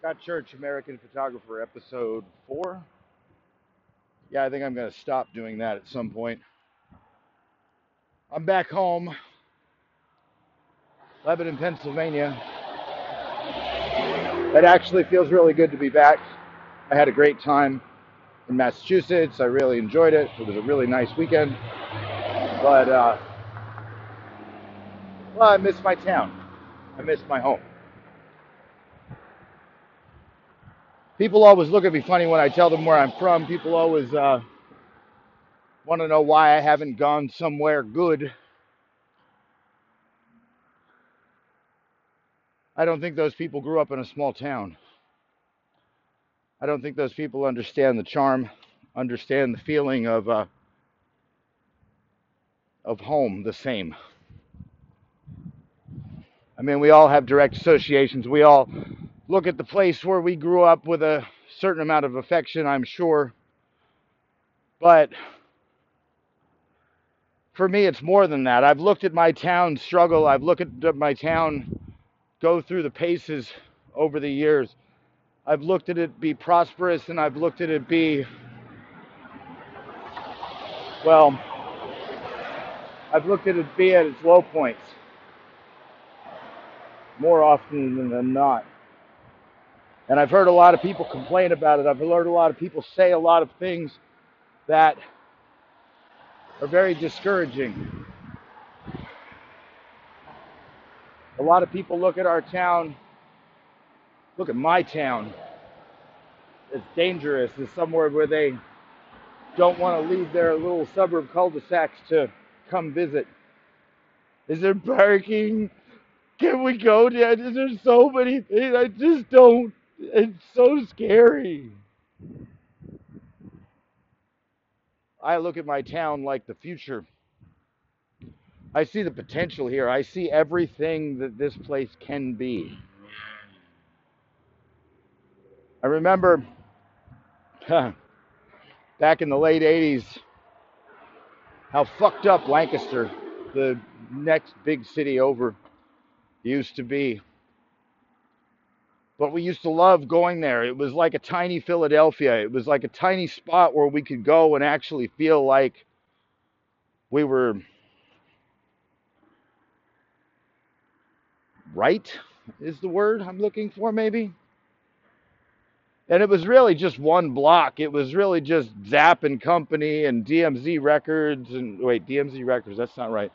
Scott Church, American Photographer, episode 4. Yeah, I think I'm going to stop doing that at some point. I'm back home, Lebanon, Pennsylvania. It actually feels really good to be back. I had a great time in Massachusetts. I really enjoyed it. It was a really nice weekend. But, well, I miss my town. I miss my home. People always look at me funny when I tell them where I'm from. People always want to know why I haven't gone somewhere good. I don't think those people grew up in a small town. I don't think those people understand the charm, understand the feeling of home the same. I mean, we all have direct associations. We all look at the place where we grew up with a certain amount of affection, I'm sure. But for me, it's more than that. I've looked at my town struggle. I've looked at my town go through the paces over the years. I've looked at it be prosperous, and I've looked at it be, well, I've looked at it be at its low points more often than not. And I've heard a lot of people complain about it. I've heard a lot of people say a lot of things that are very discouraging. A lot of people look at our town, look at my town, it's dangerous. It's somewhere where they don't want to leave their little suburb cul-de-sacs to come visit. Is there parking? Can we go there? There's so many things. I just don't. It's so scary. I look at my town like the future. I see the potential here. I see everything that this place can be. I remember back in the late 80s how fucked up Lancaster, the next big city over, used to be. But we used to love going there. It was like a tiny Philadelphia. It was like a tiny spot where we could go and actually feel like we were right, is the word I'm looking for, maybe. And it was really just one block. It was really just Zapp and Company and DMZ Records and, wait, DMZ Records, that's not right.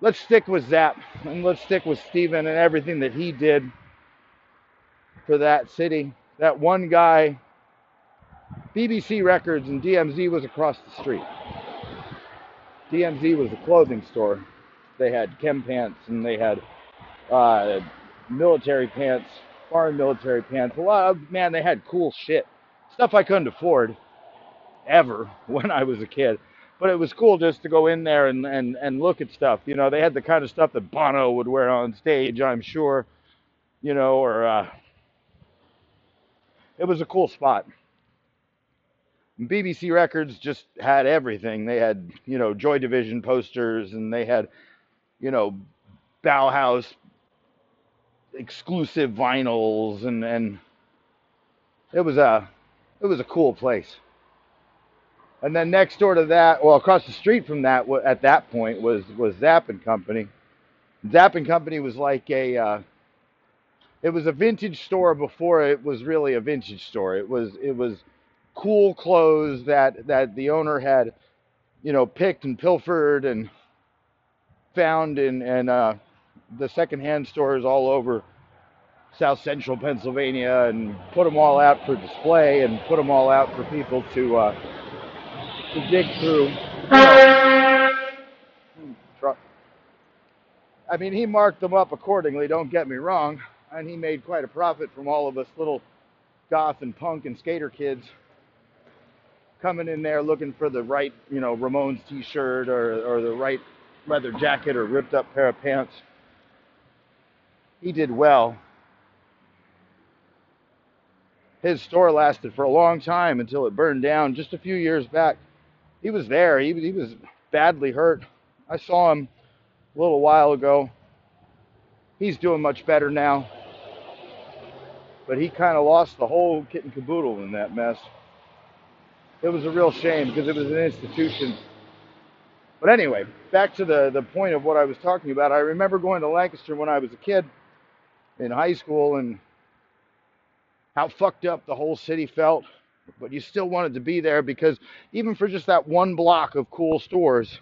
Let's stick with Zapp, and let's stick with Steven and everything that he did for that city. That one guy, BBC Records, and DMZ was across the street. DMZ was a clothing store. They had chem pants, and they had military pants, foreign military pants. A lot of, man, they had cool shit. Stuff I couldn't afford ever when I was a kid. But it was cool just to go in there and look at stuff. You know, they had the kind of stuff that Bono would wear on stage, I'm sure. You know, or it was a cool spot. BBC Records just had everything. They had, you know, Joy Division posters, and they had, you know, Bauhaus exclusive vinyls, and it was a cool place. And then next door to that, well, across the street from that, at that point, was Zapp and Company. Zapp and Company was like a, it was a vintage store before it was really a vintage store. It was cool clothes that the owner had, you know, picked and pilfered and found in the secondhand stores all over South Central Pennsylvania, and put them all out for display, and put them all out for people to dig through. Truck. I mean, he marked them up accordingly, don't get me wrong, and he made quite a profit from all of us little goth and punk and skater kids coming in there looking for the right, you know, Ramones t-shirt or the right leather jacket or ripped up pair of pants. He did well. His store lasted for a long time until it burned down just a few years back. He was there. He was badly hurt. I saw him a little while ago. He's doing much better now. But he kind of lost the whole kit and caboodle in that mess. It was a real shame because it was an institution. But anyway, back to the point of what I was talking about. I remember going to Lancaster when I was a kid in high school and how fucked up the whole city felt. But you still wanted to be there because even for just that one block of cool stores,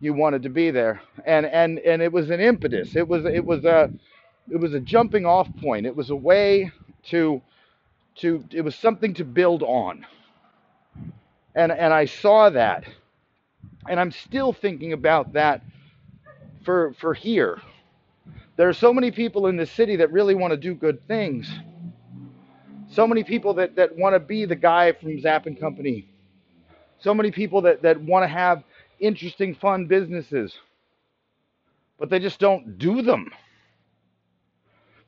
you wanted to be there. And it was an impetus. It was a jumping off point. It was a way to it was something to build on. And I saw that. And I'm still thinking about that for here. There are so many people in this city that really want to do good things. So many people that want to be the guy from Zapp and Company. So many people that want to have interesting, fun businesses. But they just don't do them.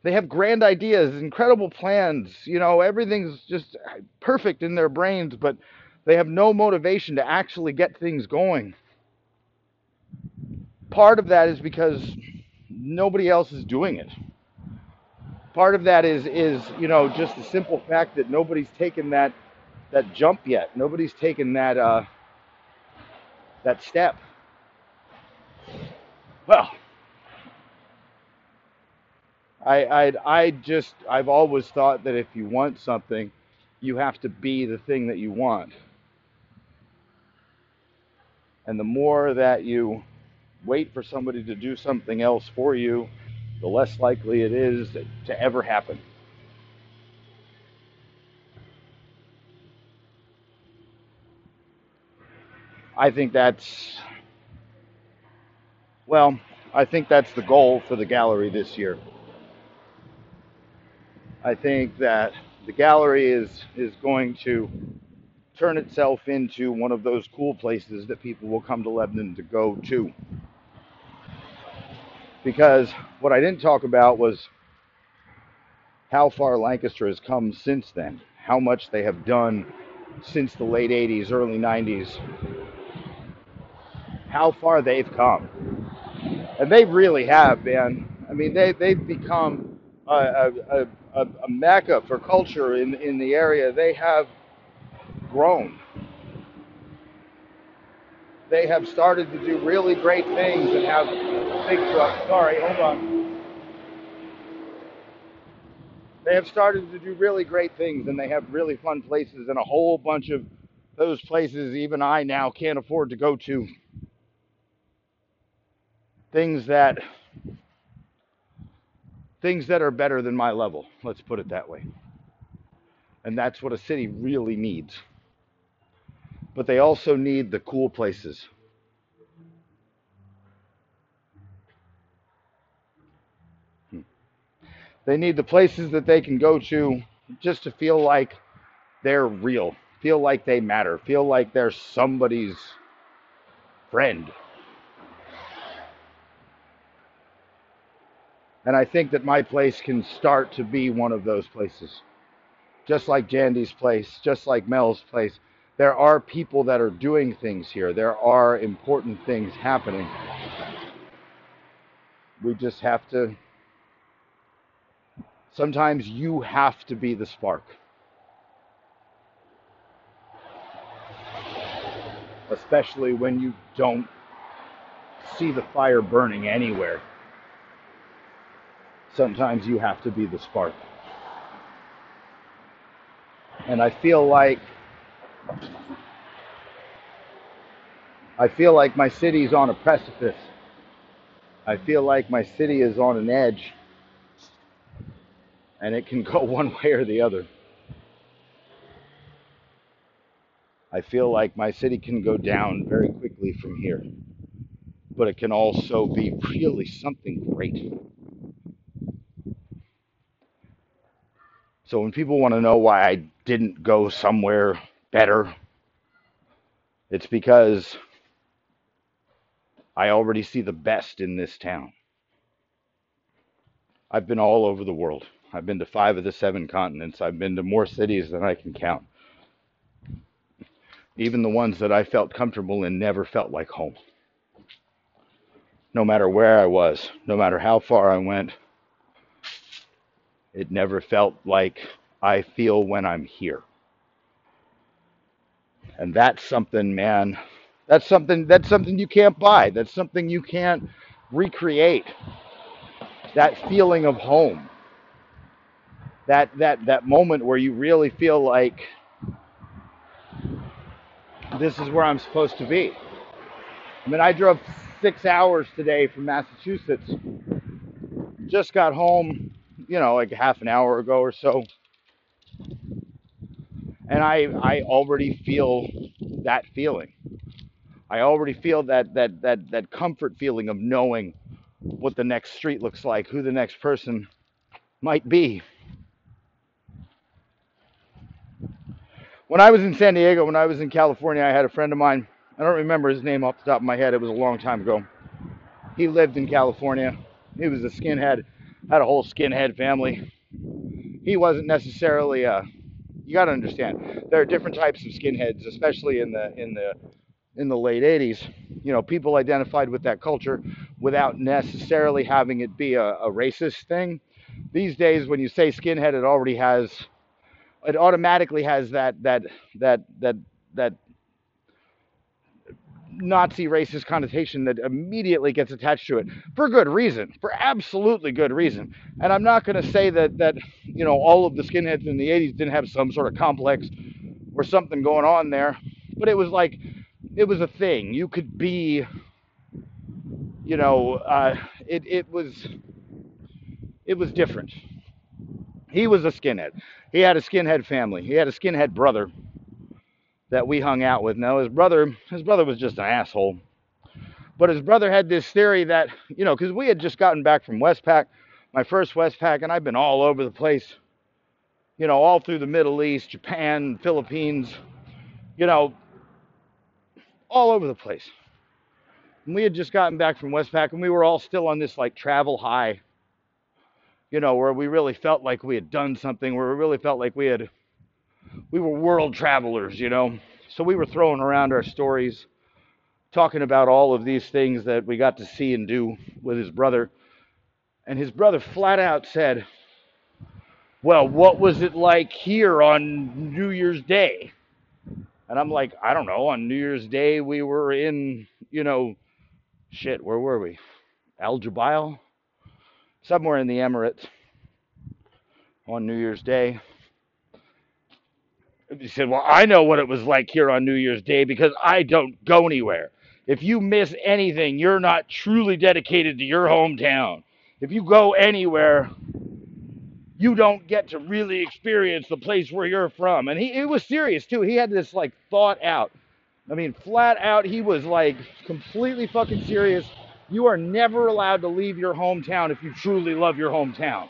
They have grand ideas, incredible plans. You know, everything's just perfect in their brains, but they have no motivation to actually get things going. Part of that is because nobody else is doing it. Part of that is you know, just the simple fact that nobody's taken that jump yet. Nobody's taken that step. Well, I've always thought that if you want something, you have to be the thing that you want. And the more that you wait for somebody to do something else for you, the less likely it is to ever happen. I think that's the goal for the gallery this year. I think that the gallery is going to turn itself into one of those cool places that people will come to Lebanon to go to. Because what I didn't talk about was how far Lancaster has come since then, how much they have done since the late 80s, early 90s, how far they've come. And they really have, man. I mean, they've become a mecca for culture in the area. They have grown. They have started to do really great things and have big trucks. Sorry, hold on. They have started to do really great things and they have really fun places, and a whole bunch of those places even I now can't afford to go to. Things that are better than my level, let's put it that way. And that's what a city really needs. But they also need the cool places. They need the places that they can go to just to feel like they're real, feel like they matter, feel like they're somebody's friend. And I think that my place can start to be one of those places. Just like Jandy's place, just like Mel's place. There are people that are doing things here. There are important things happening. We just have to... Sometimes you have to be the spark. Especially when you don't see the fire burning anywhere. Sometimes you have to be the spark. And I feel like my city is on a precipice. I feel like my city is on an edge. And it can go one way or the other. I feel like my city can go down very quickly from here. But it can also be really something great. So when people want to know why I didn't go somewhere better, it's because I already see the best in this town. I've been all over the world. I've been to 5 of the 7 continents. I've been to more cities than I can count. Even the ones that I felt comfortable in never felt like home. No matter where I was, no matter how far I went, It never felt like I feel when I'm here. And that's something, man, that's something you can't buy. That's something you can't recreate. That feeling of home. That moment where you really feel like this is where I'm supposed to be. I mean, I drove 6 hours today from Massachusetts. Just got home, like half an hour ago or so. And I already feel that feeling. I already feel that comfort feeling of knowing what the next street looks like, who the next person might be. When I was in San Diego, when I was in California, I had a friend of mine. I don't remember his name off the top of my head. It was a long time ago. He lived in California. He was a skinhead, had a whole skinhead family. He wasn't necessarily a... You got to understand, there are different types of skinheads, especially in the late 80s. People identified with that culture without necessarily having it be a racist thing. These days, when you say skinhead, it automatically has that Nazi racist connotation that immediately gets attached to it, for good reason, for absolutely good reason. And I'm not going to say that all of the skinheads in the 80s didn't have some sort of complex or something going on there, but it was a thing. You could be, it was different. He was a skinhead. He had a skinhead family. He had a skinhead brother that we hung out with. Now, his brother was just an asshole. But his brother had this theory that, because we had just gotten back from Westpac, my first Westpac, and I've been all over the place, all through the Middle East, Japan, Philippines, all over the place. And we had just gotten back from Westpac, and we were all still on this, travel high, where we really felt like we had done something, where we really felt like we were world travelers, So we were throwing around our stories, talking about all of these things that we got to see and do with his brother. And his brother flat out said, well, what was it like here on New Year's Day? And I'm like, I don't know. On New Year's Day, we were in, where were we? Al Jubail? Somewhere in the Emirates on New Year's Day. He said, well, I know what it was like here on New Year's Day because I don't go anywhere. If you miss anything, you're not truly dedicated to your hometown. If you go anywhere, you don't get to really experience the place where you're from. And he was serious, too. He had this, thought out. I mean, flat out, he was, completely fucking serious. You are never allowed to leave your hometown if you truly love your hometown.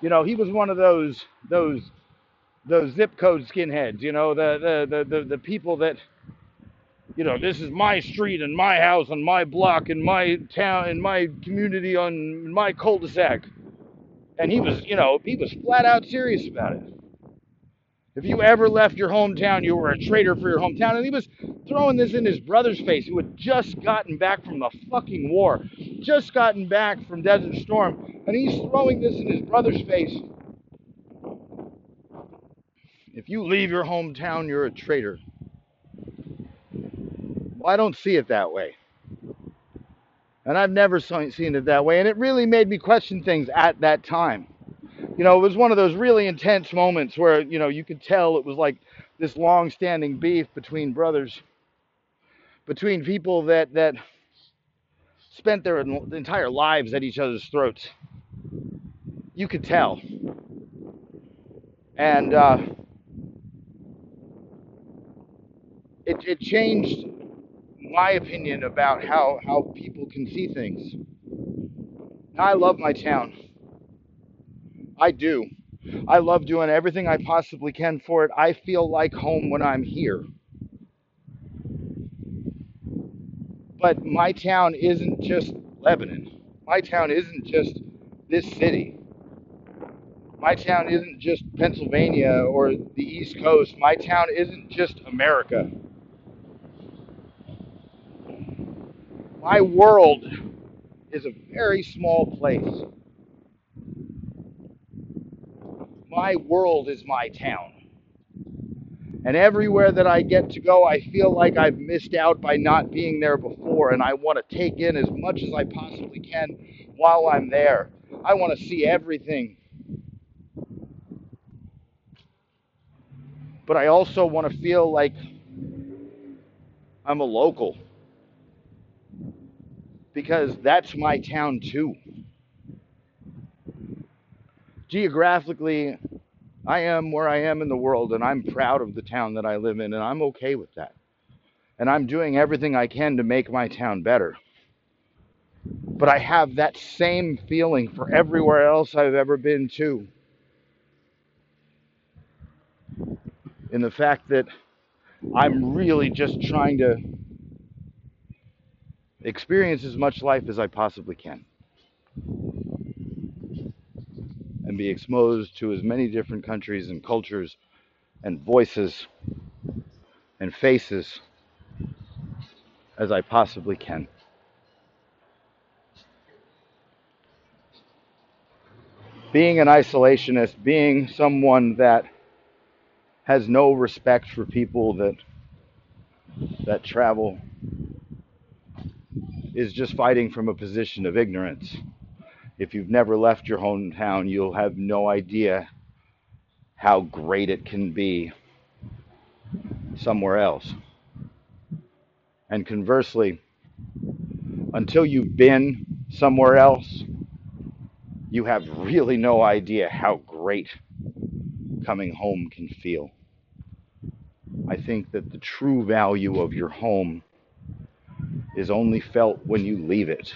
He was one of those zip code skinheads, the people that, this is my street and my house and my block and my town and my community on my cul-de-sac. And he was flat out serious about it. If you ever left your hometown, you were a traitor for your hometown. And he was throwing this in his brother's face, who had just gotten back from the fucking war, just gotten back from Desert Storm. And he's throwing this in his brother's face. If you leave your hometown, you're a traitor. Well, I don't see it that way. And I've never seen it that way. And it really made me question things at that time. It was one of those really intense moments where, you could tell it was like this long-standing beef between brothers, between people that spent their entire lives at each other's throats. You could tell. And it changed my opinion about how people can see things. I love my town. I do. I love doing everything I possibly can for it. I feel like home when I'm here. But my town isn't just Lebanon. My town isn't just this city. My town isn't just Pennsylvania or the East Coast. My town isn't just America. My world is a very small place. my world is my town. And everywhere that I get to go, I feel like I've missed out by not being there before, and I want to take in as much as I possibly can while I'm there. I want to see everything. But I also want to feel like I'm a local, because that's my town too. Geographically, I am where I am in the world, and I'm proud of the town that I live in, and I'm okay with that. And I'm doing everything I can to make my town better. But I have that same feeling for everywhere else I've ever been to. In the fact that I'm really just trying to experience as much life as I possibly can. And be exposed to as many different countries and cultures and voices and faces as I possibly can. Being an isolationist, being someone that has no respect for people that travel, is just fighting from a position of ignorance. If you've never left your hometown, you'll have no idea how great it can be somewhere else. And conversely, until you've been somewhere else, you have really no idea how great coming home can feel. I think that the true value of your home is only felt when you leave it.